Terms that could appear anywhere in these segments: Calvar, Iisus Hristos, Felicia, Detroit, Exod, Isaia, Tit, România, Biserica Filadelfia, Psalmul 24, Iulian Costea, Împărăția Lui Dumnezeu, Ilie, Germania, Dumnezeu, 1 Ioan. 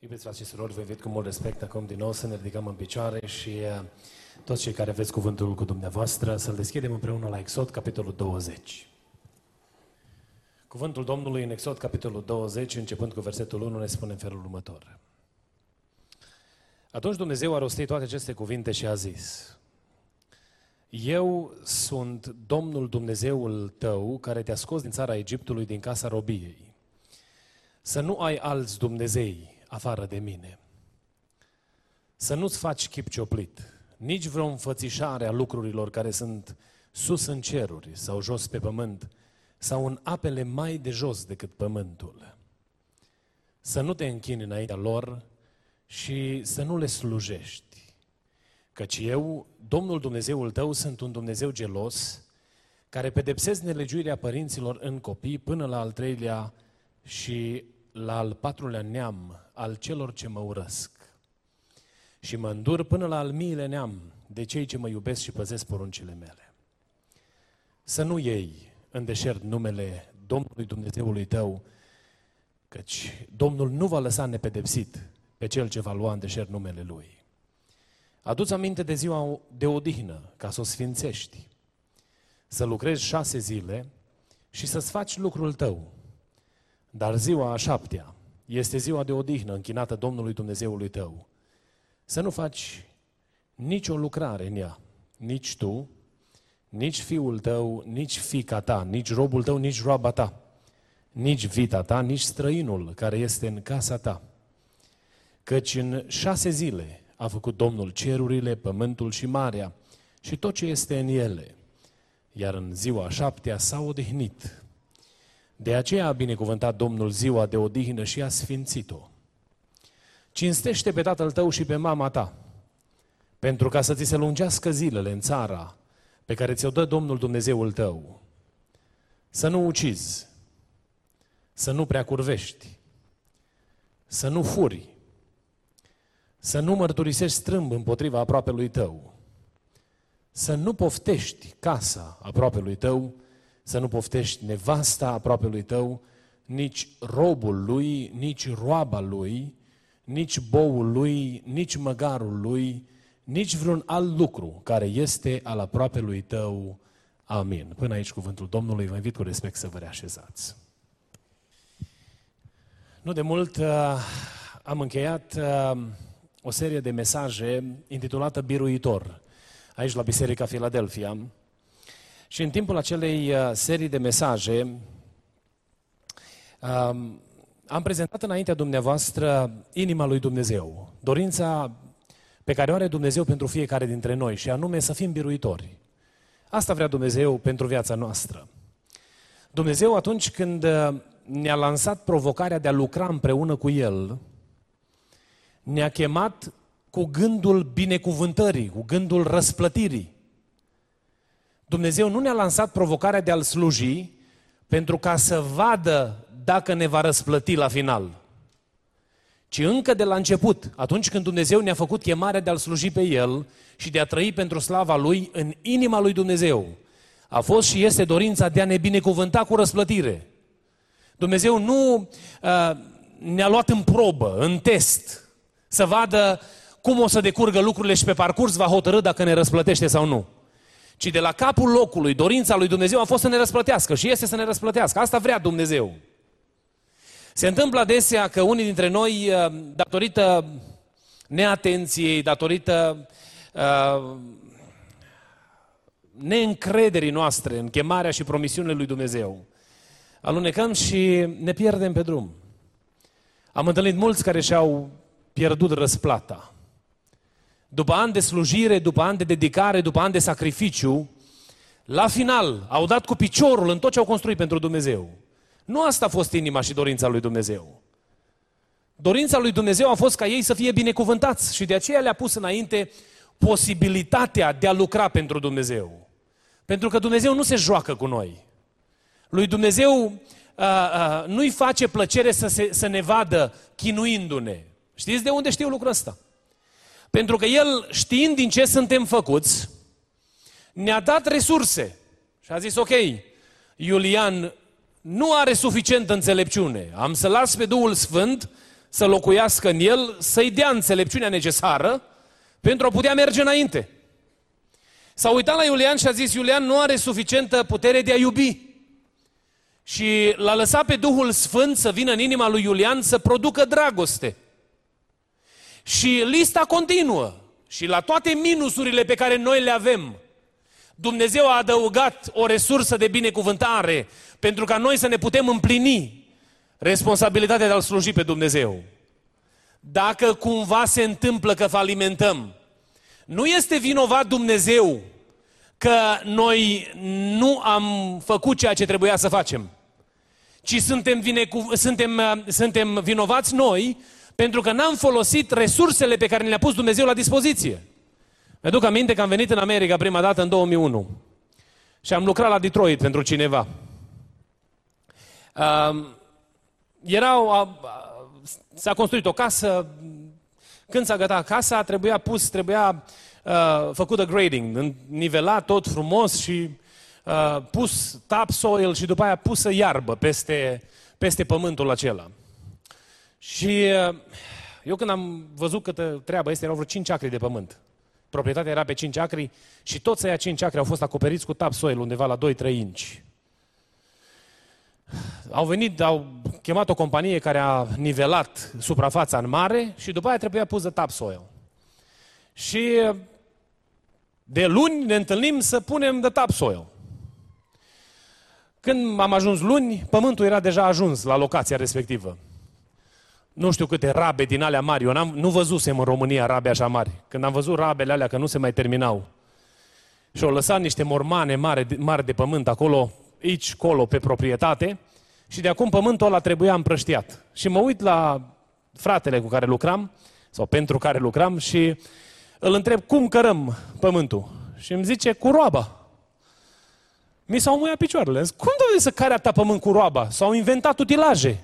Iubiți frați și surori, vă invit cu mult respect acum din nou să ne ridicăm în picioare și toți cei care aveți cuvântul cu dumneavoastră să-l deschidem împreună la Exod, capitolul 20. Cuvântul Domnului în Exod, capitolul 20, începând cu versetul 1, ne spune în felul următor. Atunci Dumnezeu a rostit toate aceste cuvinte și a zis: Eu sunt Domnul Dumnezeul tău, care te-a scos din țara Egiptului, din casa robiei. Să nu ai alți dumnezei afară de mine. Să nu-ți faci chip cioplit, nici vreo înfățișare a lucrurilor care sunt sus în ceruri sau jos pe pământ, sau în apele mai de jos decât pământul. Să nu te închini înaintea lor și să nu le slujești. Căci eu, Domnul Dumnezeul tău, sunt un Dumnezeu gelos, care pedepsesc nelegiuirea părinților în copii până la al treilea și la al patrulea neam al celor ce mă urăsc. Și mă îndur până la al miilea neam de cei ce mă iubesc și păzesc poruncile mele. Să nu iei în deșert numele Domnului Dumnezeului tău, căci Domnul nu va lăsa nepedepsit pe cel ce va lua în deșert numele Lui. Adu-ți aminte de ziua de odihnă, ca să o sfințești, să lucrezi 6 zile și să-ți faci lucrul tău. Dar ziua a 7-a este ziua de odihnă închinată Domnului Dumnezeului tău. Să nu faci nicio lucrare în ea, nici tu, nici fiul tău, nici fiica ta, nici robul tău, nici roaba ta, nici vita ta, nici străinul care este în casa ta. Căci în 6 zile a făcut Domnul cerurile, pământul și marea și tot ce este în ele, iar în ziua a 7-a s-a odihnit. De aceea a binecuvântat Domnul ziua de odihnă și a sfințit-o. Cinstește pe tatăl tău și pe mama ta, pentru ca să ți se lungească zilele în țara pe care ți-o dă Domnul Dumnezeul tău. Să nu ucizi, să nu prea curvești, să nu furi, să nu mărturisești strâmb împotriva aproapelui tău, să nu poftești casa aproapelui tău, să nu poftești nevasta aproapelui tău, nici robul lui, nici roaba lui, nici boul lui, nici măgarul lui, nici vreun alt lucru care este al aproapelui tău. Amin. Până aici cuvântul Domnului, vă invit cu respect să vă reașezați. Nu de mult am încheiat o serie de mesaje intitulată Biruitor, aici la Biserica Filadelfia. Și în timpul acelei serii de mesaje am prezentat înaintea dumneavoastră inima lui Dumnezeu, dorința pe care o are Dumnezeu pentru fiecare dintre noi, și anume să fim biruitori. Asta vrea Dumnezeu pentru viața noastră. Dumnezeu, atunci când ne-a lansat provocarea de a lucra împreună cu El, ne-a chemat cu gândul binecuvântării, cu gândul răsplătirii. Dumnezeu nu ne-a lansat provocarea de a-L sluji pentru ca să vadă dacă ne va răsplăti la final, ci încă de la început, atunci când Dumnezeu ne-a făcut chemarea de a-L sluji pe El și de a trăi pentru slava Lui, în inima lui Dumnezeu a fost și este dorința de a ne binecuvânta cu răsplătire. Dumnezeu nu ne-a luat în probă, în test, să vadă cum o să decurgă lucrurile și pe parcurs va hotărî dacă ne răsplătește sau nu. Ci de la capul locului, dorința lui Dumnezeu a fost să ne răsplătească și este să ne răsplătească. Asta vrea Dumnezeu. Se întâmplă adesea că unii dintre noi, datorită neatenției, datorită neîncrederii noastre în chemarea și promisiunile lui Dumnezeu, alunecăm și ne pierdem pe drum. Am întâlnit mulți care și-au pierdut răsplata. După ani de slujire, după ani de dedicare, după ani de sacrificiu, la final au dat cu piciorul în tot ce au construit pentru Dumnezeu. Nu asta a fost inima și dorința lui Dumnezeu. Dorința lui Dumnezeu a fost ca ei să fie binecuvântați și de aceea le-a pus înainte posibilitatea de a lucra pentru Dumnezeu. Pentru că Dumnezeu nu se joacă cu noi. Lui Dumnezeu nu-i face plăcere să ne vadă chinuindu-ne. Știți de unde știu lucrul ăsta? Pentru că El, știind din ce suntem făcuți, ne-a dat resurse. Și a zis, ok, Iulian nu are suficientă înțelepciune. Am să las pe Duhul Sfânt să locuiască în el, să-i dea înțelepciunea necesară pentru a putea merge înainte. S-a uitat la Iulian și a zis, Iulian nu are suficientă putere de a iubi. Și l-a lăsat pe Duhul Sfânt să vină în inima lui Iulian să producă dragoste. Și lista continuă. Și la toate minusurile pe care noi le avem, Dumnezeu a adăugat o resursă de binecuvântare pentru ca noi să ne putem împlini responsabilitatea de a-L sluji pe Dumnezeu. Dacă cumva se întâmplă că falimentăm, nu este vinovat Dumnezeu că noi nu am făcut ceea ce trebuia să facem, ci suntem vinovați noi pentru că n-am folosit resursele pe care le-a pus Dumnezeu la dispoziție. Mi-aduc aminte că am venit în America prima dată în 2001 și am lucrat la Detroit pentru cineva. S-a construit o casă, când s-a gătat casa, trebuia făcută grading, nivelat tot frumos și pus topsoil și după aia pusă iarbă peste pământul acela. Și eu când am văzut câtă treabă este, erau vreo 5 acri de pământ. Proprietatea era pe 5 acri și toți aceia 5 acri au fost acoperiți cu topsoil undeva la 2-3 inci. Au chemat o companie care a nivelat suprafața în mare și după aia trebuia pusă topsoil. Și de luni ne întâlnim să punem de topsoil. Când am ajuns luni, pământul era deja ajuns la locația respectivă. Nu știu câte rabe din alea mari. Eu nu văzusem în România rabe așa mari. Când am văzut rabele alea că nu se mai terminau și au lăsat niște mormane mari de pământ acolo, aici, colo, pe proprietate, și de acum pământul ăla trebuia împrăștiat. Și mă uit la fratele cu care lucram, sau pentru care lucram, și îl întreb cum cărăm pământul. Și îmi zice, cu roaba. Mi s-au muiat picioarele. Zic, cum trebuie să care atâta pământ cu roaba? S-au inventat utilaje.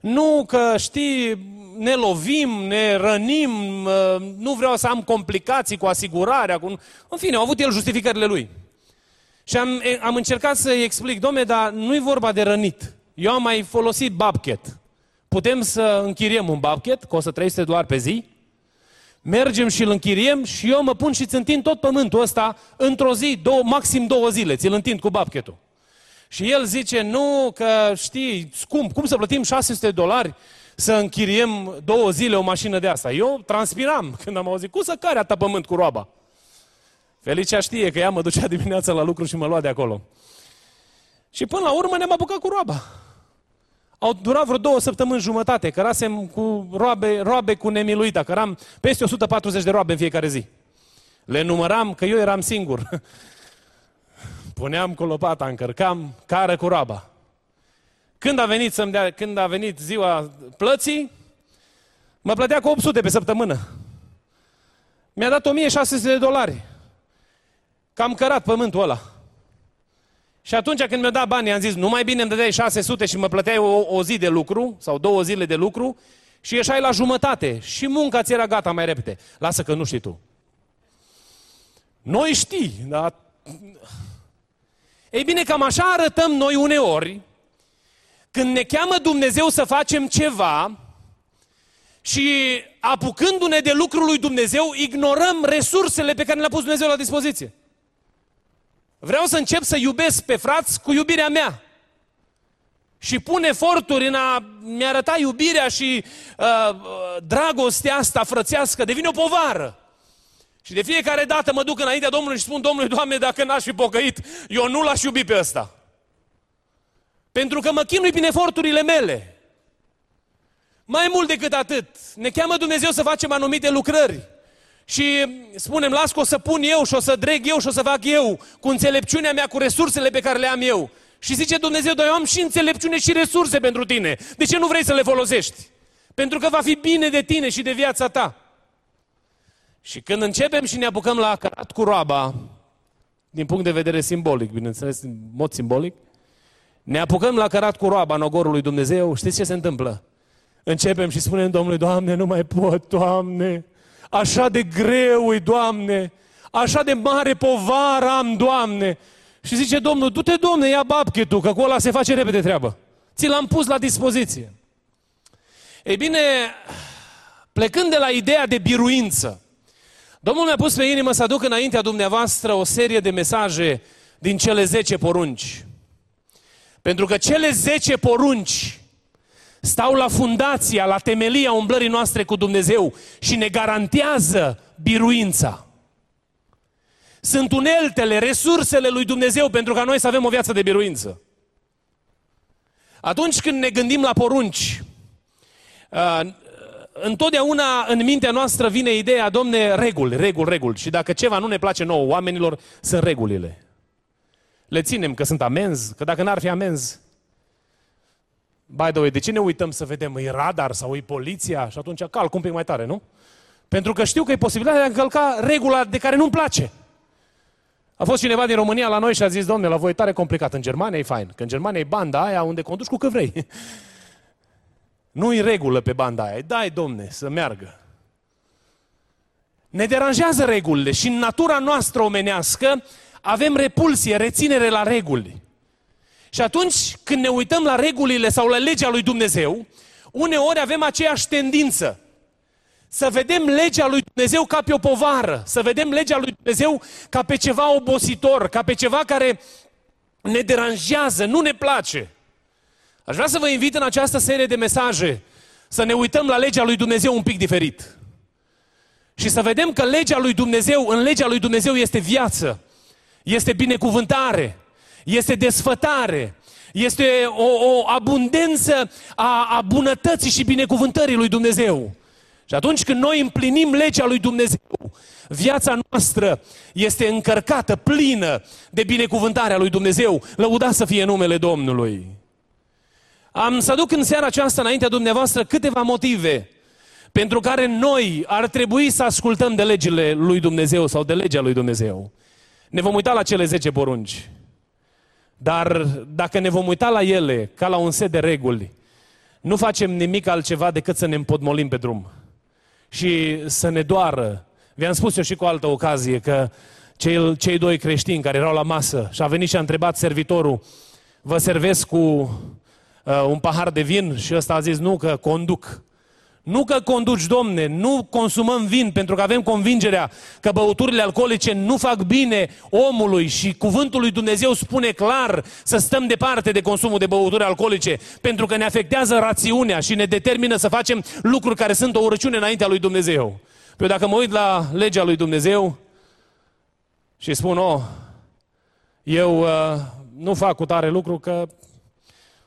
Nu că, știi, ne lovim, ne rănim, nu vreau să am complicații cu asigurarea, cu... În fine, au avut el justificările lui. Și am încercat să-i explic, dom'le, dar nu-i vorba de rănit. Eu am mai folosit bobcat. Putem să închiriem un bobcat, costă $300 pe zi, mergem și îl închiriem și eu mă pun și îți întind tot pământul ăsta într-o zi, maxim 2 zile, ți-l întind cu bobcatul. Și el zice, nu, că știi, scump, cum să plătim $600 să închiriem 2 zile o mașină de asta? Eu transpiram când am auzit, cum să care atâta pământ cu roaba? Felicia știe că ea mă ducea dimineața la lucru și mă lua de acolo. Și până la urmă ne-am apucat cu roaba. Au durat vreo 2 săptămâni jumătate, cărasem cu roabe cu nemiluita, căram peste 140 de roabe în fiecare zi. Le număram, că eu eram singur. Puneam cu lopata, încărcam, cară cu roaba. Când a venit ziua plății, mă plătea cu 800 pe săptămână. Mi-a dat $1,600. Că am cărat pământul ăla. Și atunci când mi-a dat banii, am zis, nu mai bine îmi dădeai 600 și mă plăteai o zi de lucru, sau 2 zile de lucru, și ieșai la jumătate. Și munca ți era gata mai repede. Lasă că nu știi tu. Noi știi, dar... Ei bine, cam așa arătăm noi uneori, când ne cheamă Dumnezeu să facem ceva și apucându-ne de lucrul lui Dumnezeu, ignorăm resursele pe care le-a pus Dumnezeu la dispoziție. Vreau să încep să iubesc pe frați cu iubirea mea. Și pun eforturi în a mi-arăta iubirea și dragostea asta frățească devine o povară. Și de fiecare dată mă duc înaintea Domnului și spun, Domnului, Doamne, dacă n-aș fi pocăit, eu nu l-aș iubi pe ăsta. Pentru că mă chinui prin eforturile mele. Mai mult decât atât, ne cheamă Dumnezeu să facem anumite lucrări. Și spunem, las că o să pun eu și o să dreg eu și o să fac eu, cu înțelepciunea mea, cu resursele pe care le am eu. Și zice Dumnezeu, dar eu am și înțelepciune și resurse pentru tine. De ce nu vrei să le folosești? Pentru că va fi bine de tine și de viața ta. Și când începem și ne apucăm la cărat cu roaba, din punct de vedere simbolic, bineînțeles, în mod simbolic, ne apucăm la cărat cu roaba în ogorul lui Dumnezeu, știți ce se întâmplă? Începem și spunem Domnului: Doamne, nu mai pot, Doamne, așa de greu-i, Doamne, așa de mare povară am, Doamne. Și zice Domnul: du-te, Doamne, ia babchetul, că cu ăla se face repede treabă. Ți l-am pus la dispoziție. Ei bine, plecând de la ideea de biruință, Domnul mi-a pus pe inimă să aduc înaintea dumneavoastră o serie de mesaje din cele 10 porunci. Pentru că cele 10 porunci stau la fundația, la temelia umblării noastre cu Dumnezeu și ne garantează biruința. Sunt uneltele, resursele lui Dumnezeu pentru ca noi să avem o viață de biruință. Atunci când ne gândim la porunci, întotdeauna în mintea noastră vine ideea: Domne, reguli, reguli, reguli. Și dacă ceva nu ne place nouă oamenilor, sunt regulile. Le ținem, că sunt amenzi, că dacă n-ar fi amenzi, by the way, de ce ne uităm să vedem? E radar sau e poliția? Și atunci calc un pic mai tare, nu? Pentru că știu că e posibilitatea de a încălca regula de care nu-mi place. A fost cineva din România la noi și a zis: Domne, la voi e tare complicat, în Germania e fain, că în Germania e banda aia unde conduci cu cât vrei. Nu-i regulă pe banda aia, dai, Domne, să meargă. Ne deranjează regulile și în natura noastră omenească avem repulsie, reținere la reguli. Și atunci când ne uităm la regulile sau la legea lui Dumnezeu, uneori avem aceeași tendință. Să vedem legea lui Dumnezeu ca pe o povară, să vedem legea lui Dumnezeu ca pe ceva obositor, ca pe ceva care ne deranjează, nu ne place. Aș vrea să vă invit în această serie de mesaje să ne uităm la legea lui Dumnezeu un pic diferit. Și să vedem că legea lui Dumnezeu, în legea lui Dumnezeu este viață, este binecuvântare, este desfătare, este o abundență a bunătății și binecuvântării lui Dumnezeu. Și atunci când noi împlinim legea lui Dumnezeu, viața noastră este încărcată, plină de binecuvântarea lui Dumnezeu. Lăudați să fie numele Domnului. Am să aduc în seara aceasta înaintea dumneavoastră câteva motive pentru care noi ar trebui să ascultăm de legile lui Dumnezeu sau de legea lui Dumnezeu. Ne vom uita la cele 10 porunci. Dar dacă ne vom uita la ele ca la un set de reguli, nu facem nimic altceva decât să ne împotmolim pe drum. Și să ne doară. Vi-am spus eu și cu altă ocazie că cei doi creștini care erau la masă și a venit și a întrebat servitorul: vă servesc cu un pahar de vin? Și ăsta a zis: nu, că conduc. Nu că conduci, Domne, nu consumăm vin pentru că avem convingerea că băuturile alcoolice nu fac bine omului și cuvântul lui Dumnezeu spune clar să stăm departe de consumul de băuturi alcoolice pentru că ne afectează rațiunea și ne determină să facem lucruri care sunt o urăciune înaintea lui Dumnezeu. Eu dacă mă uit la legea lui Dumnezeu și spun: eu nu fac cu tare lucru că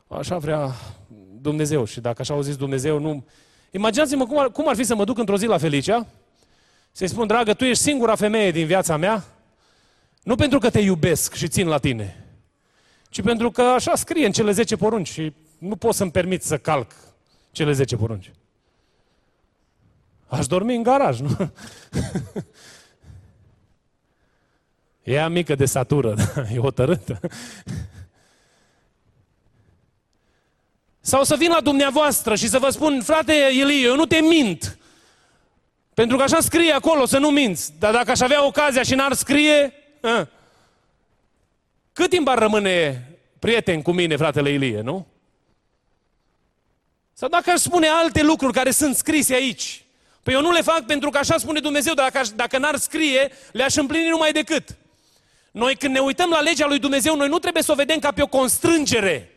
așa vrea Dumnezeu și dacă așa au zis Dumnezeu, nu... Imaginați-mă cum ar fi să mă duc într-o zi la Felicia, să-i spun: dragă, tu ești singura femeie din viața mea, nu pentru că te iubesc și țin la tine, ci pentru că așa scrie în cele 10 porunci și nu pot să-mi permit să calc cele 10 porunci. Aș dormi în garaj, nu? Ea mică de satură, e hotărâtă. Sau să vin la dumneavoastră și să vă spun: frate Ilie, eu nu te mint. Pentru că așa scrie acolo, să nu minți. Dar dacă aș avea ocazia și n-ar scrie... Cât timp ar rămâne prieten cu mine, fratele Ilie, nu? Sau dacă aș spune alte lucruri care sunt scrise aici. Păi eu nu le fac pentru că așa spune Dumnezeu, dar dacă n-ar scrie, le-aș împlini numai decât. Noi când ne uităm la legea lui Dumnezeu, noi nu trebuie să o vedem ca pe o constrângere,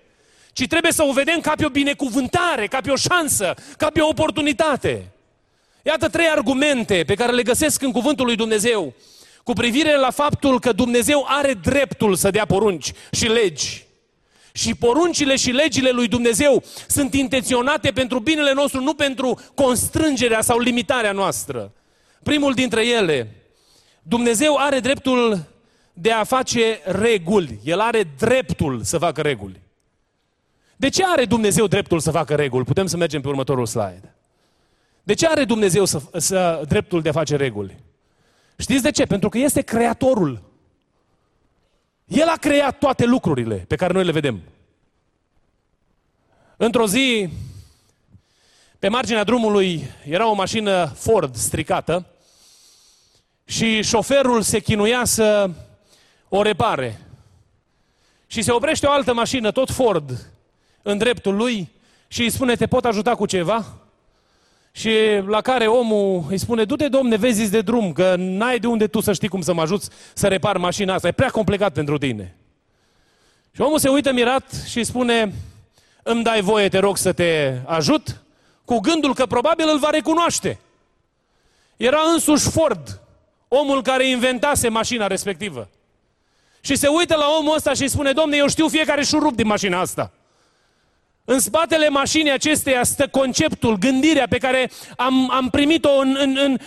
ci trebuie să o vedem ca pe o binecuvântare, ca pe o șansă, ca pe o oportunitate. Iată 3 argumente pe care le găsesc în cuvântul lui Dumnezeu cu privire la faptul că Dumnezeu are dreptul să dea porunci și legi. Și poruncile și legile lui Dumnezeu sunt intenționate pentru binele nostru, nu pentru constrângerea sau limitarea noastră. Primul dintre ele, Dumnezeu are dreptul de a face reguli. El are dreptul să facă reguli. De ce are Dumnezeu dreptul să facă reguli? Putem să mergem pe următorul slide. De ce are Dumnezeu dreptul de a face reguli? Știți de ce? Pentru că este Creatorul. El a creat toate lucrurile pe care noi le vedem. Într-o zi, pe marginea drumului era o mașină Ford stricată și șoferul se chinuia să o repare. Și se oprește o altă mașină, tot Ford, în dreptul lui și îi spune, te pot ajuta cu ceva? Și la care omul îi spune, du-te, domne, vezi de drum, că n-ai de unde tu să știi cum să mă ajuți să repar mașina asta, e prea complicat pentru tine. Și omul se uită mirat și îi spune, îmi dai voie, te rog, să te ajut? Cu gândul că probabil îl va recunoaște. Era însuși Ford, omul care inventase mașina respectivă. Și se uită la omul ăsta și îi spune, domne, eu știu fiecare șurub din mașina asta. În spatele mașinii acesteia stă conceptul, gândirea pe care am primit-o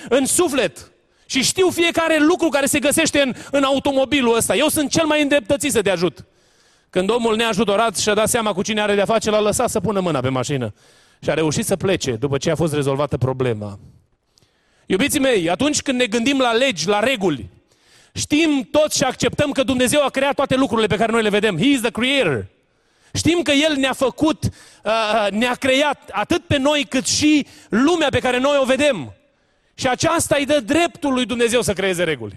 în suflet. Și știu fiecare lucru care se găsește în automobilul ăsta. Eu sunt cel mai îndreptățit să te ajut. Când omul neajutorat și-a dat seama cu cine are de-a face, l-a lăsat să pună mâna pe mașină. Și a reușit să plece după ce a fost rezolvată problema. Iubiții mei, atunci când ne gândim la legi, la reguli, știm toți și acceptăm că Dumnezeu a creat toate lucrurile pe care noi le vedem. He is the creator. Știm că El ne-a făcut, ne-a creat atât pe noi cât și lumea pe care noi o vedem. Și aceasta îi dă dreptul lui Dumnezeu să creeze reguli.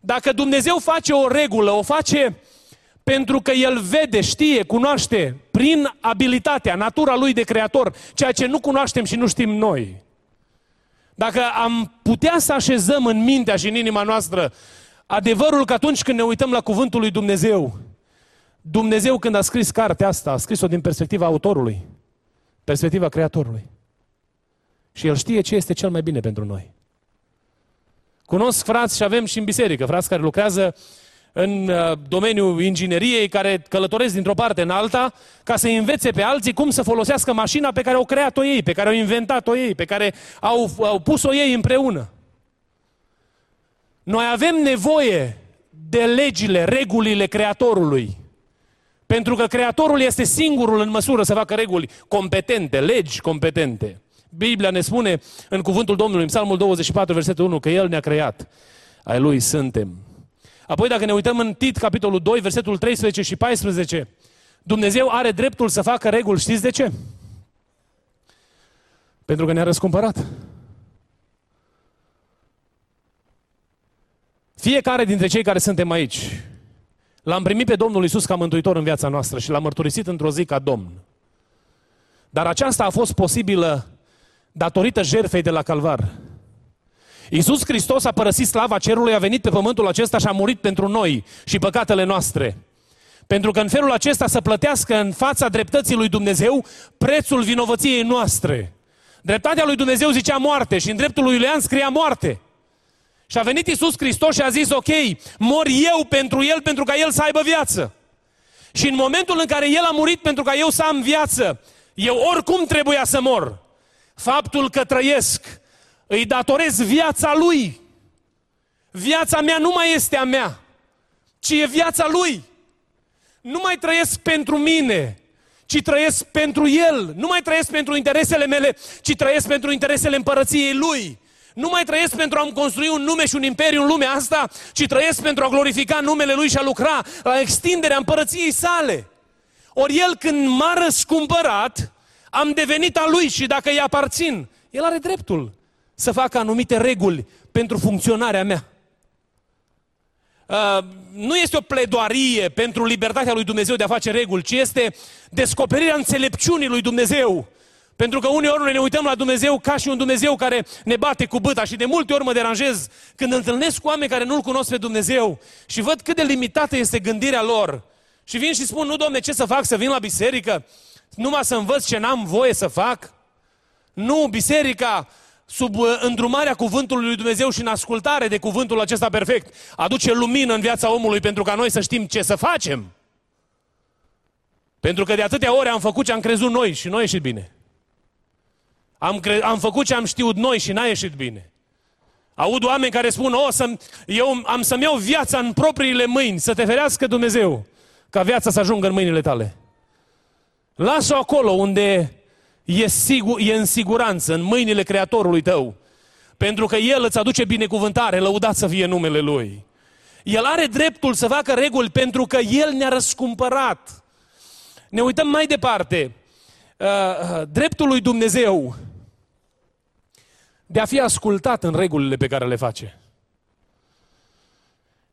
Dacă Dumnezeu face o regulă, o face pentru că El vede, știe, cunoaște prin abilitatea, natura Lui de creator, ceea ce nu cunoaștem și nu știm noi. Dacă am putea să așezăm în mintea și în inima noastră adevărul că atunci când ne uităm la cuvântul lui Dumnezeu, Dumnezeu când a scris cartea asta, a scris-o din perspectiva autorului, perspectiva creatorului. Și El știe ce este cel mai bine pentru noi. Cunosc frați și avem și în biserică, frați care lucrează în domeniul ingineriei, care călătoresc dintr-o parte în alta, ca să învețe pe alții cum să folosească mașina pe care au creat-o ei, pe care au inventat-o ei, pe care au pus-o ei împreună. Noi avem nevoie de legile, regulile Creatorului. Pentru că Creatorul este singurul în măsură să facă reguli competente, legi competente. Biblia ne spune în cuvântul Domnului, în Psalmul 24, versetul 1, că El ne-a creat, ai Lui suntem. Apoi dacă ne uităm în Tit, capitolul 2, versetul 13 și 14, Dumnezeu are dreptul să facă reguli. Știți de ce? Pentru că ne-a răscumpărat. Fiecare dintre cei care suntem aici, L-am primit pe Domnul Iisus ca mântuitor în viața noastră și L-am mărturisit într-o zi ca Domn. Dar aceasta a fost posibilă datorită jertfei de la Calvar. Iisus Hristos a părăsit slava cerului, a venit pe pământul acesta și a murit pentru noi și păcatele noastre. Pentru că în felul acesta să plătească în fața dreptății lui Dumnezeu prețul vinovăției noastre. Dreptatea lui Dumnezeu zicea moarte și în dreptul lui Iulian scria moarte. Și a venit Iisus Hristos și a zis, ok, mor eu pentru El, pentru ca El să aibă viață. Și în momentul în care El a murit pentru ca eu să am viață, eu oricum trebuia să mor. Faptul că trăiesc, îi datorez viața Lui. Viața mea nu mai este a mea, ci e viața Lui. Nu mai trăiesc pentru mine, ci trăiesc pentru El. Nu mai trăiesc pentru interesele mele, ci trăiesc pentru interesele împărăției Lui. Nu mai trăiesc pentru a-mi construi un nume și un imperiu în lumea asta, ci trăiesc pentru a glorifica numele Lui și a lucra la extinderea împărăției Sale. Ori El când m-a răscumpărat, am devenit a Lui și dacă îi aparțin, El are dreptul să facă anumite reguli pentru funcționarea mea. Nu este o pledoarie pentru libertatea lui Dumnezeu de a face reguli, ci este descoperirea înțelepciunii lui Dumnezeu. Pentru că uneori noi ne uităm la Dumnezeu ca și un Dumnezeu care ne bate cu bâta și de multe ori mă deranjez când întâlnesc oameni care nu-L cunosc pe Dumnezeu și văd cât de limitată este gândirea lor. Și vin și spun, nu, Doamne, ce să fac? Să vin la biserică? Numai să învăț ce n-am voie să fac? Nu, biserica, sub îndrumarea cuvântului lui Dumnezeu și în ascultare de cuvântul acesta perfect, aduce lumină în viața omului pentru ca noi să știm ce să facem. Pentru că de atâtea ori am făcut ce am crezut noi și nu a ieșit bine. Am făcut ce am știut noi și n-a ieșit bine. Aud oameni care spun, eu am să-mi iau viața în propriile mâini, să te ferească Dumnezeu, ca viața să ajungă în mâinile tale. Lasă-o acolo unde e în siguranță, în mâinile Creatorului tău. Pentru că El îți aduce binecuvântare, lăudat să fie numele Lui. El are dreptul să facă reguli pentru că El ne-a răscumpărat. Ne uităm mai departe. Dreptul lui Dumnezeu de a fi ascultat în regulile pe care le face.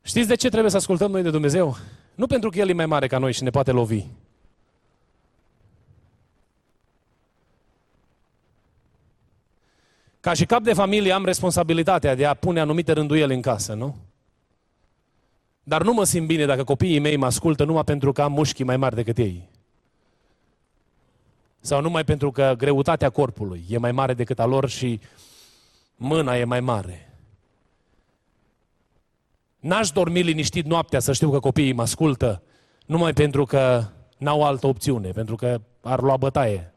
Știți de ce trebuie să ascultăm noi de Dumnezeu? Nu pentru că El e mai mare ca noi și ne poate lovi. Ca și cap de familie am responsabilitatea de a pune anumite rânduieli în casă, nu? Dar nu mă simt bine dacă copiii mei mă ascultă numai pentru că am mușchii mai mari decât ei. Sau numai pentru că greutatea corpului e mai mare decât a lor și mâna e mai mare. N-aș dormi liniștit noaptea să știu că copiii mă ascultă numai pentru că n-au altă opțiune, pentru că ar lua bătaie.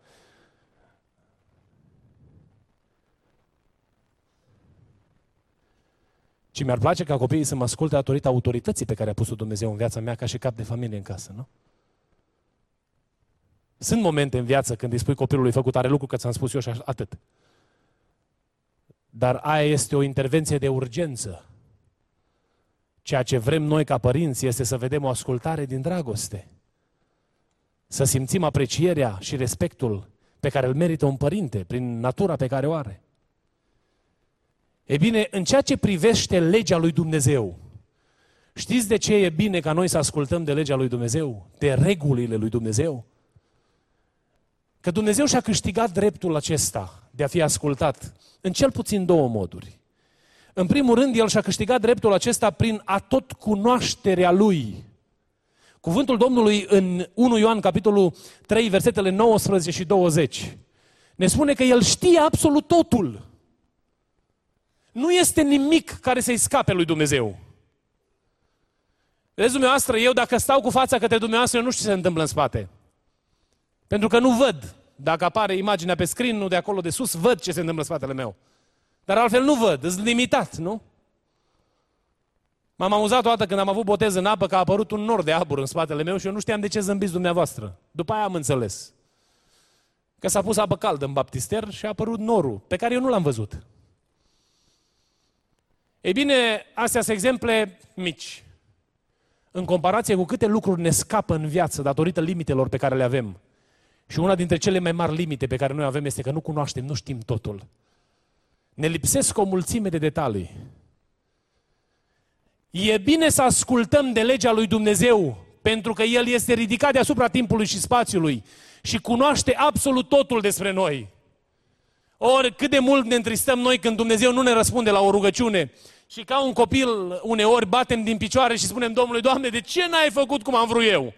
Și mi-ar place ca copiii să mă asculte datorită autorității pe care a pus-o Dumnezeu în viața mea ca și cap de familie în casă, nu? Sunt momente în viață când îi spui copilului făcut are lucru că ți-am spus eu și atât. Dar aia este o intervenție de urgență. Ceea ce vrem noi ca părinți este să vedem o ascultare din dragoste. Să simțim aprecierea și respectul pe care îl merită un părinte prin natura pe care o are. E bine, în ceea ce privește legea lui Dumnezeu, știți de ce e bine ca noi să ascultăm de legea lui Dumnezeu? De regulile lui Dumnezeu? Că Dumnezeu și-a câștigat dreptul acesta de a fi ascultat în cel puțin două moduri. În primul rând, El și-a câștigat dreptul acesta prin atotcunoașterea Lui. Cuvântul Domnului în 1 Ioan, capitolul 3, versetele 19 și 20, ne spune că El știe absolut totul. Nu este nimic care să-i scape lui Dumnezeu. Vedeți dumneavoastră, eu dacă stau cu fața către dumneavoastră, eu nu știu ce se întâmplă în spate. Pentru că nu văd. Dacă apare imaginea pe screen, nu de acolo de sus, văd ce se întâmplă în spatele meu. Dar altfel nu văd, sunt limitat, nu? M-am amuzat o dată când am avut botez în apă că a apărut un nor de abur în spatele meu și eu nu știam de ce zâmbiți dumneavoastră. După aia am înțeles. Că s-a pus apă caldă în baptister și a apărut norul, pe care eu nu l-am văzut. Ei bine, astea sunt exemple mici, în comparație cu câte lucruri ne scapă în viață datorită limitelor pe care le avem. Și una dintre cele mai mari limite pe care noi avem este că nu cunoaștem, nu știm totul. Ne lipsesc o mulțime de detalii. E bine să ascultăm de legea lui Dumnezeu, pentru că El este ridicat deasupra timpului și spațiului și cunoaște absolut totul despre noi. Ori cât de mult ne întristăm noi când Dumnezeu nu ne răspunde la o rugăciune și ca un copil uneori batem din picioare și spunem Domnului, Doamne, de ce n-ai făcut cum am vrut eu?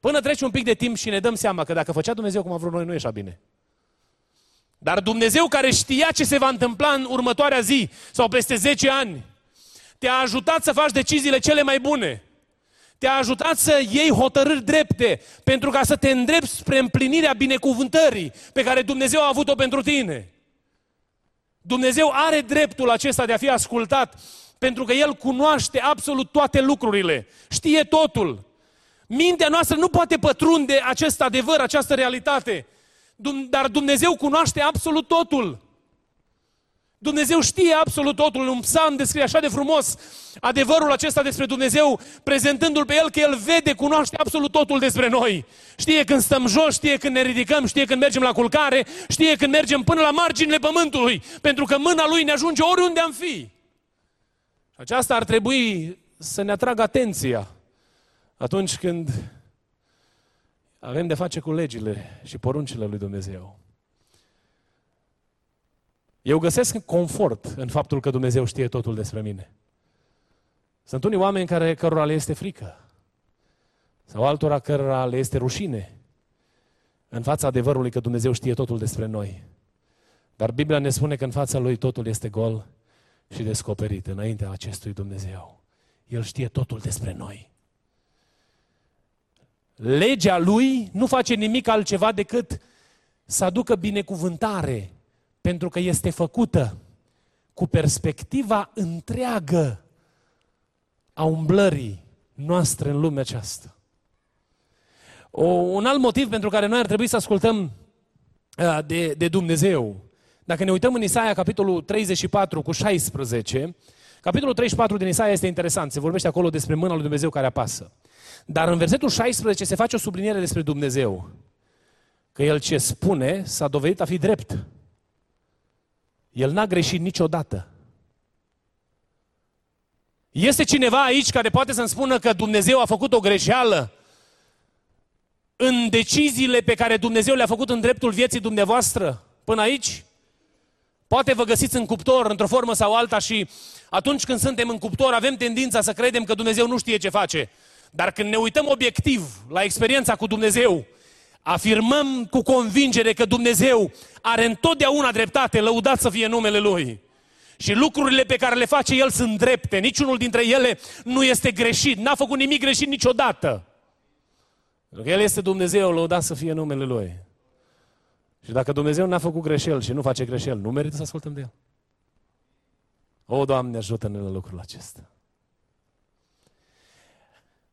Până trece un pic de timp și ne dăm seama că dacă făcea Dumnezeu cum a vrut noi, nu ieșea bine. Dar Dumnezeu care știa ce se va întâmpla în următoarea zi sau peste 10 ani, te-a ajutat să faci deciziile cele mai bune. Te-a ajutat să iei hotărâri drepte pentru ca să te îndrepti spre împlinirea binecuvântării pe care Dumnezeu a avut-o pentru tine. Dumnezeu are dreptul acesta de a fi ascultat pentru că El cunoaște absolut toate lucrurile, știe totul. Mintea noastră nu poate pătrunde acest adevăr, această realitate, dar Dumnezeu cunoaște absolut totul. Dumnezeu știe absolut totul. Un psalm descrie așa de frumos adevărul acesta despre Dumnezeu, prezentându-L pe El că El vede, cunoaște absolut totul despre noi. Știe când stăm jos, știe când ne ridicăm, știe când mergem la culcare, știe când mergem până la marginile pământului, pentru că mâna Lui ne ajunge oriunde am fi. Aceasta ar trebui să ne atragă atenția atunci când avem de face cu legile și poruncile lui Dumnezeu. Eu găsesc confort în faptul că Dumnezeu știe totul despre mine. Sunt unii oameni cărora le este frică sau altora cărora le este rușine în fața adevărului că Dumnezeu știe totul despre noi. Dar Biblia ne spune că în fața Lui totul este gol și descoperit înaintea acestui Dumnezeu. El știe totul despre noi. Legea Lui nu face nimic altceva decât să aducă binecuvântare, pentru că este făcută cu perspectiva întreagă a umblării noastre în lumea aceasta. Un alt motiv pentru care noi ar trebui să ascultăm de Dumnezeu, Dacă ne uităm în Isaia, capitolul 34 cu 16, capitolul 34 din Isaia este interesant. Se vorbește acolo despre mâna lui Dumnezeu care apasă. Dar în versetul 16 se face o subliniere despre Dumnezeu. Că El ce spune s-a dovedit a fi drept. El n-a greșit niciodată. Este cineva aici care poate să-mi spună că Dumnezeu a făcut o greșeală în deciziile pe care Dumnezeu le-a făcut în dreptul vieții dumneavoastră până aici? Poate vă găsiți în cuptor, într-o formă sau alta, și atunci când suntem în cuptor avem tendința să credem că Dumnezeu nu știe ce face. Dar când ne uităm obiectiv la experiența cu Dumnezeu, afirmăm cu convingere că Dumnezeu are întotdeauna dreptate, lăudat să fie numele Lui. Și lucrurile pe care le face El sunt drepte, niciunul dintre ele nu este greșit, n-a făcut nimic greșit niciodată. Pentru că El este Dumnezeu, lăudat să fie numele Lui. Și dacă Dumnezeu n-a făcut greșeli și nu face greșeli, nu merită să ascultăm de El? O, Doamne, ajută-ne la lucrul acesta.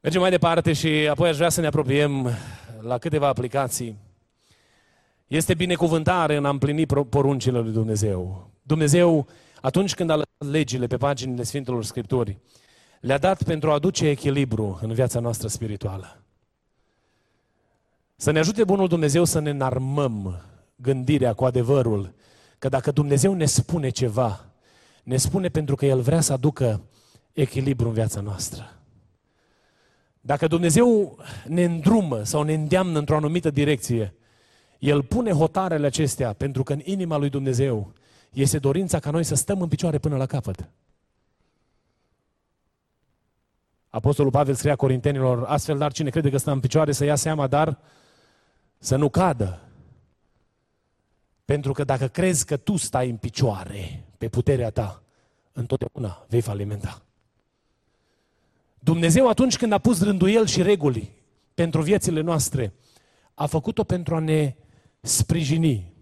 Mergem mai departe și apoi aș vrea să ne apropiem la câteva aplicații. Este binecuvântare în a împlini poruncile lui Dumnezeu. Dumnezeu, atunci când a lăsat legile pe paginile Sfintelor Scripturi, le-a dat pentru a aduce echilibru în viața noastră spirituală. Să ne ajute Bunul Dumnezeu să ne înarmăm gândirea cu adevărul, că dacă Dumnezeu ne spune ceva, ne spune pentru că El vrea să aducă echilibru în viața noastră. Dacă Dumnezeu ne îndrumă sau ne îndeamnă într-o anumită direcție, El pune hotarele acestea pentru că în inima lui Dumnezeu este dorința ca noi să stăm în picioare până la capăt. Apostolul Pavel scria Corintenilor: astfel, dar cine crede că stă în picioare să ia seama, dar să nu cadă. Pentru că dacă crezi că tu stai în picioare pe puterea ta, întotdeauna vei falimenta. Dumnezeu, atunci când a pus rânduieli și reguli pentru viețile noastre, a făcut-o pentru a ne sprijini.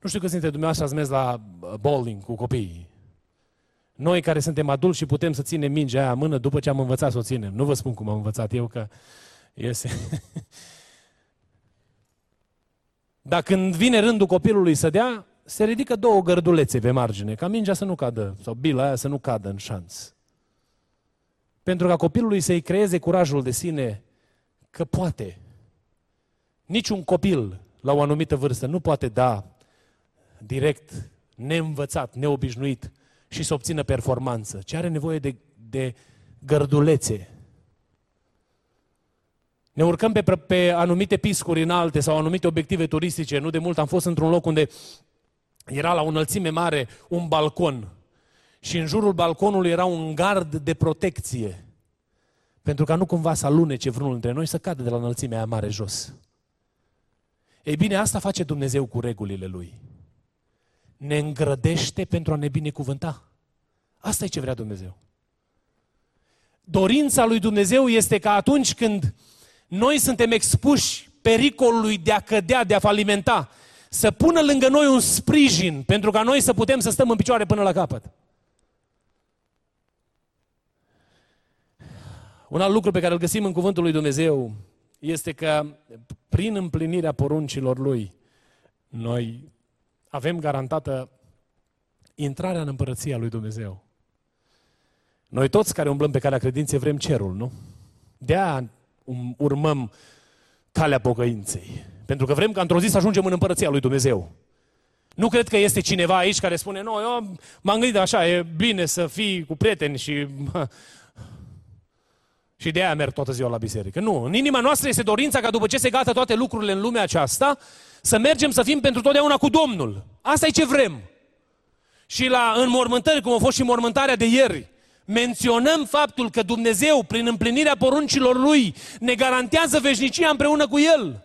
Nu știu câți dintre dumneavoastră ați mers la bowling cu copiii. Noi care suntem adulți și putem să ținem mingea aia în mână după ce am învățat să o ținem. Nu vă spun cum am învățat eu, că este... Dar când vine rândul copilului să dea, se ridică două gărdulețe pe margine, ca mingea să nu cadă, sau bila aia să nu cadă în șanț. Pentru ca copilului să-i creeze curajul de sine că poate. Niciun copil la o anumită vârstă nu poate da direct, neînvățat, neobișnuit și să obțină performanță, ci are nevoie de gărdulețe. Ne urcăm pe anumite piscuri înalte sau anumite obiective turistice. Nu de mult am fost într-un loc unde era la o înălțime mare un balcon. Și în jurul balconului era un gard de protecție, pentru ca nu cumva să alunece vreunul dintre noi, să cadă de la înălțimea aia mare jos. Ei bine, asta face Dumnezeu cu regulile Lui. Ne îngrădește pentru a ne binecuvânta. Asta e ce vrea Dumnezeu. Dorința lui Dumnezeu este că atunci când noi suntem expuși pericolului de a cădea, de a falimenta, să pună lângă noi un sprijin pentru ca noi să putem să stăm în picioare până la capăt. Un alt lucru pe care îl găsim în cuvântul lui Dumnezeu este că prin împlinirea poruncilor Lui noi avem garantată intrarea în Împărăția lui Dumnezeu. Noi toți care umblăm pe calea credinței vrem cerul, nu? De-aia urmăm calea pocăinței. Pentru că vrem ca într-o zi să ajungem în Împărăția lui Dumnezeu. Nu cred că este cineva aici care spune: nu, eu m-am gândit așa, e bine să fii cu prieteni și de aia merg toată ziua la biserică. Nu, în inima noastră este dorința ca după ce se gata toate lucrurile în lumea aceasta, să mergem să fim pentru totdeauna cu Domnul. Asta e ce vrem. Și la înmormântări, cum a fost și mormântarea de ieri, menționăm faptul că Dumnezeu, prin împlinirea poruncilor Lui, ne garantează veșnicia împreună cu El.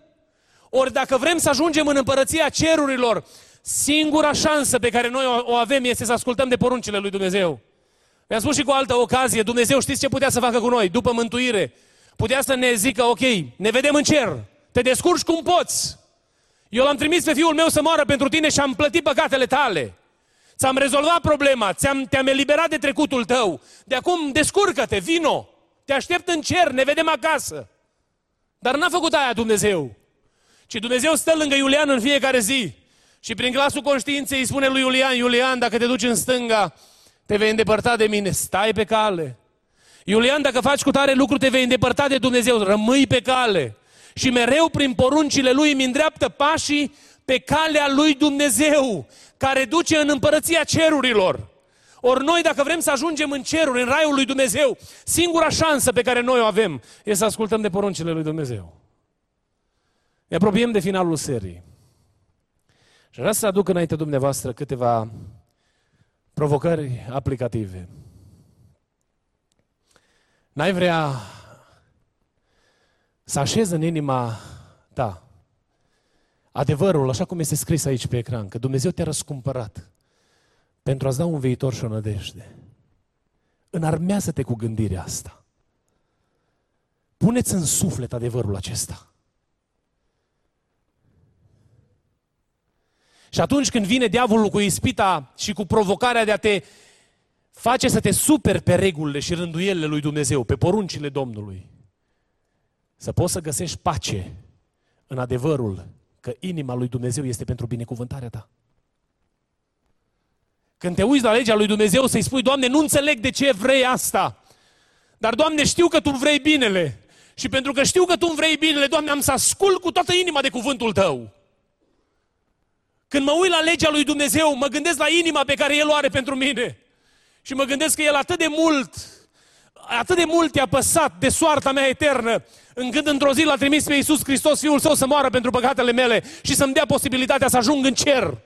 Ori dacă vrem să ajungem în Împărăția Cerurilor, singura șansă pe care noi o avem este să ascultăm de poruncile lui Dumnezeu. Mi-a spus și cu altă ocazie, Dumnezeu știți ce putea să facă cu noi după mântuire? Putea să ne zică: ok, ne vedem în cer, te descurci cum poți. Eu l-am trimis pe Fiul meu să moară pentru tine și am plătit păcatele tale. Ți-am rezolvat problema, te-am eliberat de trecutul tău. De acum descurcă-te, vino, te aștept în cer, ne vedem acasă. Dar n-a făcut aia Dumnezeu. Ci Dumnezeu stă lângă Iulian în fiecare zi. Și prin glasul conștiinței îi spune lui Iulian: Iulian, dacă te duci în stânga, te vei îndepărta de mine, stai pe cale. Iulian, dacă faci cu tare lucru, te vei îndepărta de Dumnezeu, rămâi pe cale. Și mereu prin poruncile lui îmi îndreaptă pașii pe calea lui Dumnezeu, care duce în împărăția cerurilor. Ori noi, dacă vrem să ajungem în ceruri, în raiul lui Dumnezeu, singura șansă pe care noi o avem e să ascultăm de poruncile lui Dumnezeu. Ne apropiem de finalul serii. Și vreau să aduc înainte dumneavoastră câteva provocări aplicative. N-ai vrea să așezi în inima ta adevărul, așa cum este scris aici pe ecran, că Dumnezeu te-a răscumpărat pentru a-ți da un viitor și o nădejde. Înarmează-te cu gândirea asta. Pune-ți în suflet adevărul acesta. Și atunci când vine diavolul cu ispita și cu provocarea de a te face să te superi pe regulile și rânduielile lui Dumnezeu, pe poruncile Domnului, să poți să găsești pace în adevărul că inima lui Dumnezeu este pentru binecuvântarea ta. Când te uiți la legea lui Dumnezeu, să-i spui: Doamne, nu înțeleg de ce vrei asta, dar, Doamne, știu că Tu vrei binele și pentru că știu că Tu vrei binele, Doamne, am să ascult cu toată inima de cuvântul Tău. Când mă uit la legea lui Dumnezeu, mă gândesc la inima pe care El o are pentru mine și mă gândesc că El atât de mult i-a păsat de soarta mea eternă, încât într-o zi L-a trimis pe Iisus Hristos, Fiul Său, să moară pentru păcatele mele și să-mi dea posibilitatea să ajung în cer.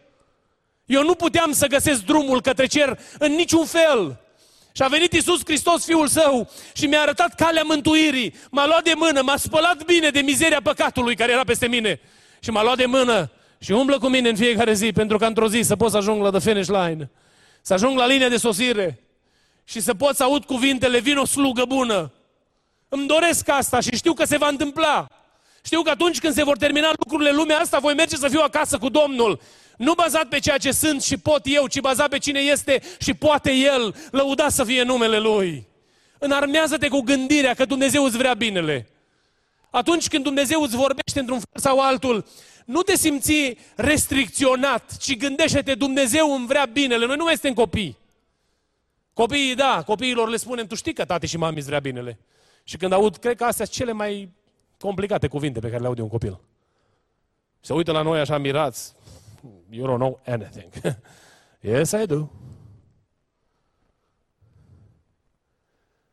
Eu nu puteam să găsesc drumul către cer în niciun fel. Și a venit Iisus Hristos, Fiul Său, și mi-a arătat calea mântuirii. M-a luat de mână, m-a spălat bine de mizeria păcatului care era peste mine. Și m-a luat de mână și umblă cu mine în fiecare zi, pentru că într-o zi să pot să ajung la the finish line, să ajung la linia de sosire și să pot să aud cuvintele: vin o slugă bună. Îmi doresc asta și știu că se va întâmpla. Știu că atunci când se vor termina lucrurile lumea asta, voi merge să fiu acasă cu Domnul. Nu bazat pe ceea ce sunt și pot eu, ci bazat pe cine este și poate El. Lăudat să fie numele Lui. Înarmează-te cu gândirea că Dumnezeu îți vrea binele. Atunci când Dumnezeu îți vorbește într-un fel sau altul, nu te simți restricționat, ci gândește-te: Dumnezeu îmi vrea binele. Noi nu mai suntem copii. Copiii, da, copiilor le spunem: tu știi că tati și mami îți vrea binele. Și când aud, cred că astea sunt cele mai complicate cuvinte pe care le aude un copil. Se uită la noi așa mirați: you don't know anything. Yes, I do.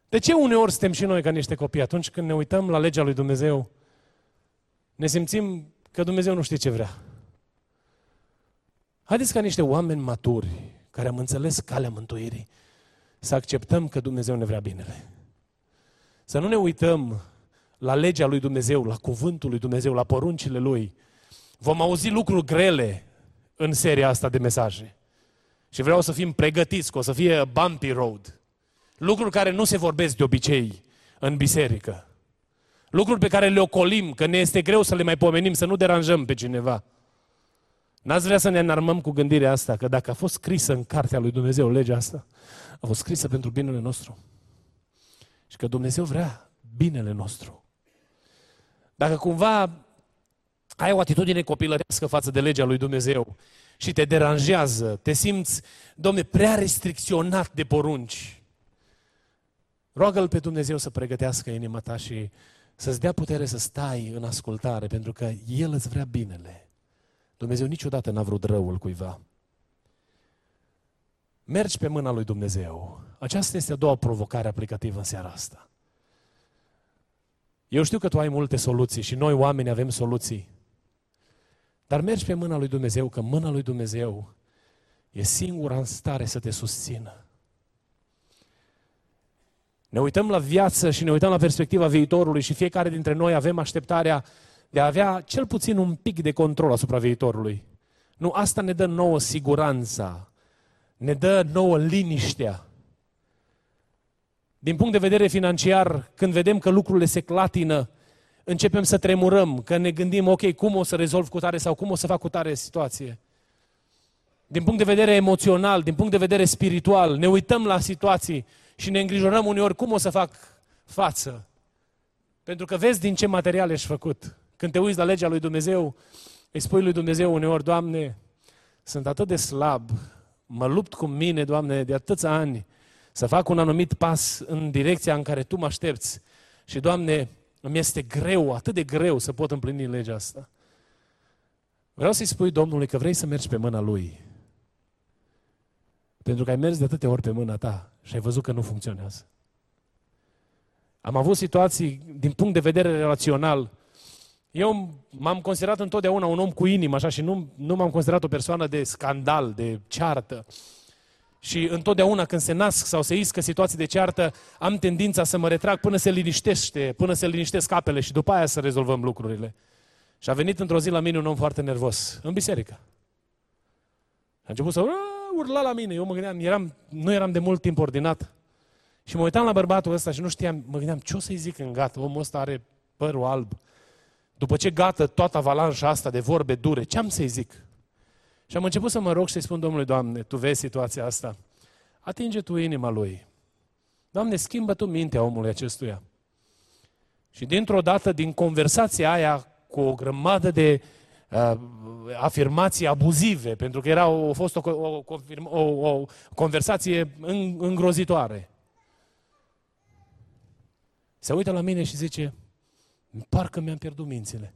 De ce uneori suntem și noi ca niște copii? Atunci când ne uităm la legea lui Dumnezeu, ne simțim că Dumnezeu nu știe ce vrea. Haideți ca niște oameni maturi, care am înțeles calea mântuirii, să acceptăm că Dumnezeu ne vrea binele. Să nu ne uităm la legea lui Dumnezeu, la cuvântul lui Dumnezeu, la poruncile Lui. Vom auzi lucruri grele în seria asta de mesaje. Și vreau să fim pregătiți, că o să fie bumpy road. Lucruri care nu se vorbesc de obicei în biserică. Lucruri pe care le ocolim, că ne este greu să le mai pomenim, să nu deranjăm pe cineva. N-ați vrea să ne înarmăm cu gândirea asta, că dacă a fost scrisă în cartea lui Dumnezeu legea asta, a fost scrisă pentru binele nostru. Și că Dumnezeu vrea binele nostru. Dacă cumva ai o atitudine copilărească față de legea lui Dumnezeu și te deranjează, te simți, Doamne, prea restricționat de porunci, roagă-L pe Dumnezeu să pregătească inima ta și să-ți dea putere să stai în ascultare, pentru că El îți vrea binele. Dumnezeu niciodată n-a vrut răul cuiva. Mergi pe mâna lui Dumnezeu. Aceasta este a doua provocare aplicativă în seara asta. Eu știu că tu ai multe soluții și noi oameni avem soluții. Dar mergi pe mâna lui Dumnezeu, că mâna lui Dumnezeu e singura în stare să te susțină. Ne uităm la viață și ne uităm la perspectiva viitorului și fiecare dintre noi avem așteptarea de a avea cel puțin un pic de control asupra viitorului. Nu, asta ne dă nouă siguranța, ne dă nouă liniștea. Din punct de vedere financiar, când vedem că lucrurile se clatină, începem să tremurăm, că ne gândim: ok, cum o să rezolv cu tare sau cum o să fac cu tare situație. Din punct de vedere emoțional, din punct de vedere spiritual, ne uităm la situații și ne îngrijorăm uneori cum o să fac față. Pentru că vezi din ce material ești făcut. Când te uiți la legea lui Dumnezeu, îi spui lui Dumnezeu uneori: Doamne, sunt atât de slab, mă lupt cu mine, Doamne, de atâția ani, să fac un anumit pas în direcția în care Tu mă aștepți. Și, Doamne, îmi este greu, atât de greu să pot împlini legea asta. Vreau să-i spui Domnului că vrei să mergi pe mâna Lui. Pentru că ai mers de atâtea ori pe mâna ta și ai văzut că nu funcționează. Am avut situații, din punct de vedere relațional, eu m-am considerat întotdeauna un om cu inimă, așa, și nu m-am considerat o persoană de scandal, de ceartă. Și întotdeauna când se nasc sau se iscă situații de ceartă, am tendința să mă retrag până se liniștesc apele și după aia să rezolvăm lucrurile. Și a venit într-o zi la mine un om foarte nervos, în biserică. A început să urla la mine, eu mă gândeam, nu eram de mult timp ordinat. Și mă uitam la bărbatul ăsta și nu știam, mă gândeam, ce o să-i zic când gata, omul ăsta are părul alb. După ce gata toată avalanșa asta de vorbe dure, ce am să-i zic? Și am început să mă rog și să-i spun Domnului, Doamne, Tu vezi situația asta, atinge Tu inima lui. Doamne, schimbă Tu mintea omului acestuia. Și dintr-o dată, din conversația aia, cu o grămadă de afirmații abuzive, pentru că a fost o conversație îngrozitoare. Se uită la mine și zice, parcă mi-am pierdut mințile.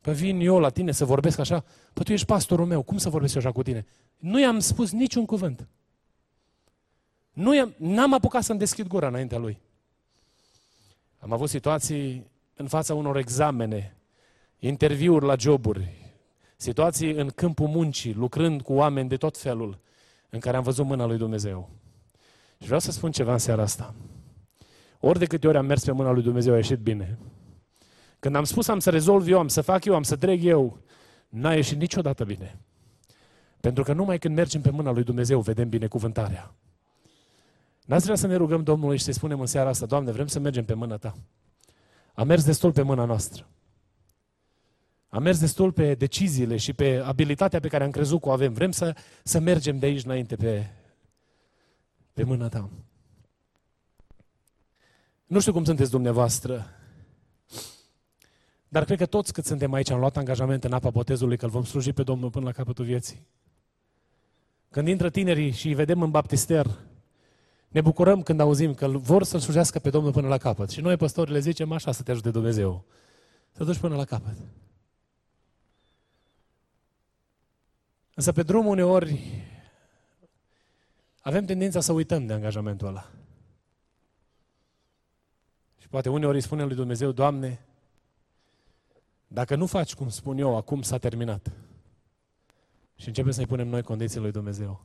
Păi vin eu la tine să vorbesc așa, păi tu ești pastorul meu, cum să vorbesc eu așa cu tine? Nu i-am spus niciun cuvânt. N-am apucat să-mi deschid gura înaintea lui. Am avut situații în fața unor examene, interviuri la joburi, situații în câmpul muncii, lucrând cu oameni de tot felul, în care am văzut mâna lui Dumnezeu. Și vreau să spun ceva în seara asta. Ori de câte ori am mers pe mâna lui Dumnezeu, a ieșit bine. Când am spus am să rezolv eu, am să fac eu, am să trec eu, n-a ieșit niciodată bine. Pentru că numai când mergem pe mâna lui Dumnezeu, vedem binecuvântarea. N-ați vrea să ne rugăm Domnului și să-i spunem în seara asta, Doamne, vrem să mergem pe mâna Ta. Am mers destul pe mâna noastră. Am mers destul pe deciziile și pe abilitatea pe care am crezut că o avem. Vrem să mergem de aici înainte pe mâna Ta. Nu știu cum sunteți dumneavoastră, dar cred că toți cât suntem aici am luat angajament în apa botezului că îl vom sluji pe Domnul până la capătul vieții. Când intră tinerii și îi vedem în baptister, ne bucurăm când auzim că vor să-L slujească pe Domnul până la capăt. Și noi, păstorii, le zicem așa, să te ajute Dumnezeu. Să duci până la capăt. Însă pe drum uneori avem tendința să uităm de angajamentul ăla. Și poate uneori îi spunem lui Dumnezeu, Doamne, dacă nu faci cum spun eu, acum s-a terminat. Și începem să-i punem noi condițiile lui Dumnezeu.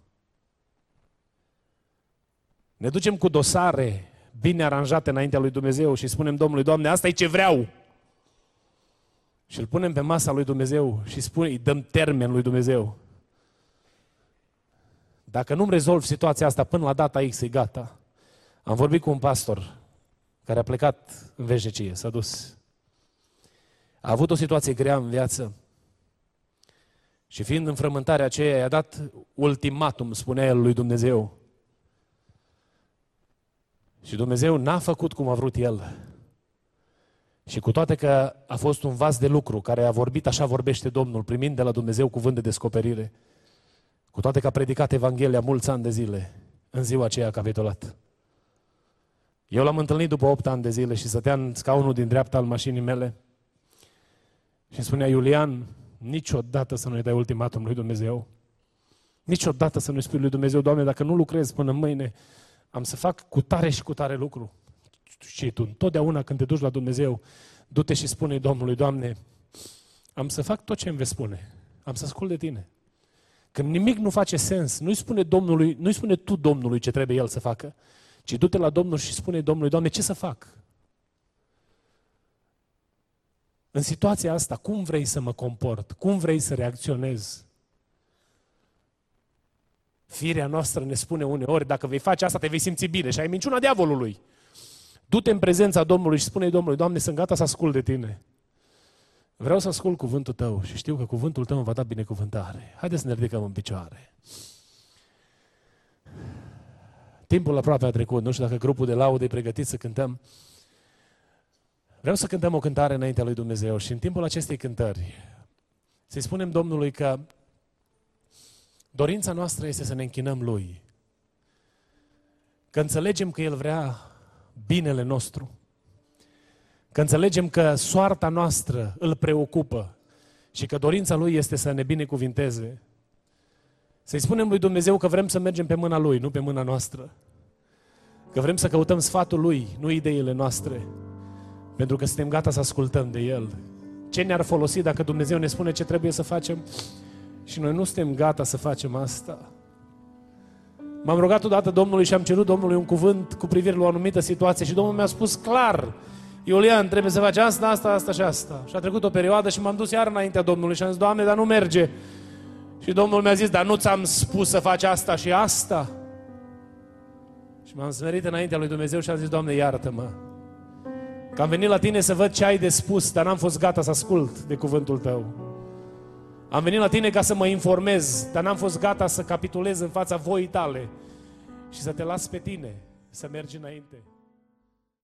Ne ducem cu dosare bine aranjate înaintea lui Dumnezeu și spunem Domnului, Doamne, asta e ce vreau. Și îl punem pe masa lui Dumnezeu și îi dăm termen lui Dumnezeu. Dacă nu-mi rezolv situația asta până la data X, e gata. Am vorbit cu un pastor care a plecat în veșnicie, s-a dus. A avut o situație grea în viață. Și fiind în frământarea aceea, i-a dat ultimatum, spunea el lui Dumnezeu. Și Dumnezeu n-a făcut cum a vrut el. Și cu toate că a fost un vas de lucru care a vorbit, așa vorbește Domnul, primind de la Dumnezeu cuvânt de descoperire, cu toate că a predicat Evanghelia mulți ani de zile, în ziua aceea a capitulat. Eu l-am întâlnit după 8 ani de zile și stătea în scaunul din dreapta al mașinii mele și spunea, Iulian, niciodată să nu-i dai ultimatum lui Dumnezeu. Niciodată să nu-i spui lui Dumnezeu, Doamne, dacă nu lucrezi până mâine, am să fac cu tare și cu tare lucru. Și tu întotdeauna când te duci la Dumnezeu, du-te și spune-i Domnului, Doamne, am să fac tot ce îmi vei spune. Am să ascult de Tine. Când nimic nu face sens, nu-i spune tu Domnului ce trebuie El să facă, ci du-te la Domnul și spune-i Domnului, Doamne, ce să fac? În situația asta, cum vrei să mă comport? Cum vrei să reacționez? Firea noastră ne spune uneori, dacă vei face asta, te vei simți bine și ai minciuna diavolului. Du-te în prezența Domnului și spune-i Domnului, Doamne, sunt gata să ascult de Tine. Vreau să ascult cuvântul Tău și știu că cuvântul Tău îmi va da binecuvântare. Haideți să ne ridicăm în picioare. Timpul aproape a trecut, nu știu dacă grupul de laude e pregătit să cântăm. Vreau să cântăm o cântare înaintea lui Dumnezeu și în timpul acestei cântări să-i spunem Domnului că Dorința noastră este să ne închinăm Lui. Că înțelegem că El vrea binele nostru. Că înțelegem că soarta noastră îl preocupă și că dorința Lui este să ne binecuvinteze. Să-i spunem lui Dumnezeu că vrem să mergem pe mâna Lui, nu pe mâna noastră. Că vrem să căutăm sfatul Lui, nu ideile noastre. Pentru că suntem gata să ascultăm de El. Ce ne-ar folosi dacă Dumnezeu ne spune ce trebuie să facem și noi nu suntem gata să facem asta? M-am rugat odată Domnului și am cerut Domnului un cuvânt cu privire la o anumită situație și Domnul mi-a spus clar: Iulian, trebuie să faci asta, asta, asta și asta. Și a trecut o perioadă și m-am dus iar înaintea Domnului și am zis: Doamne, dar nu merge. Și Domnul mi-a zis: dar nu ți-am spus să faci asta și asta? Și m-am smerit înaintea lui Dumnezeu și am zis: Doamne, iartă-mă, că am venit la Tine să văd ce ai de spus, dar n-am fost gata să ascult de cuvântul Tău. Am venit la Tine ca să mă informez, dar n-am fost gata să capitulez în fața voii Tale și să Te las pe Tine să mergi înainte.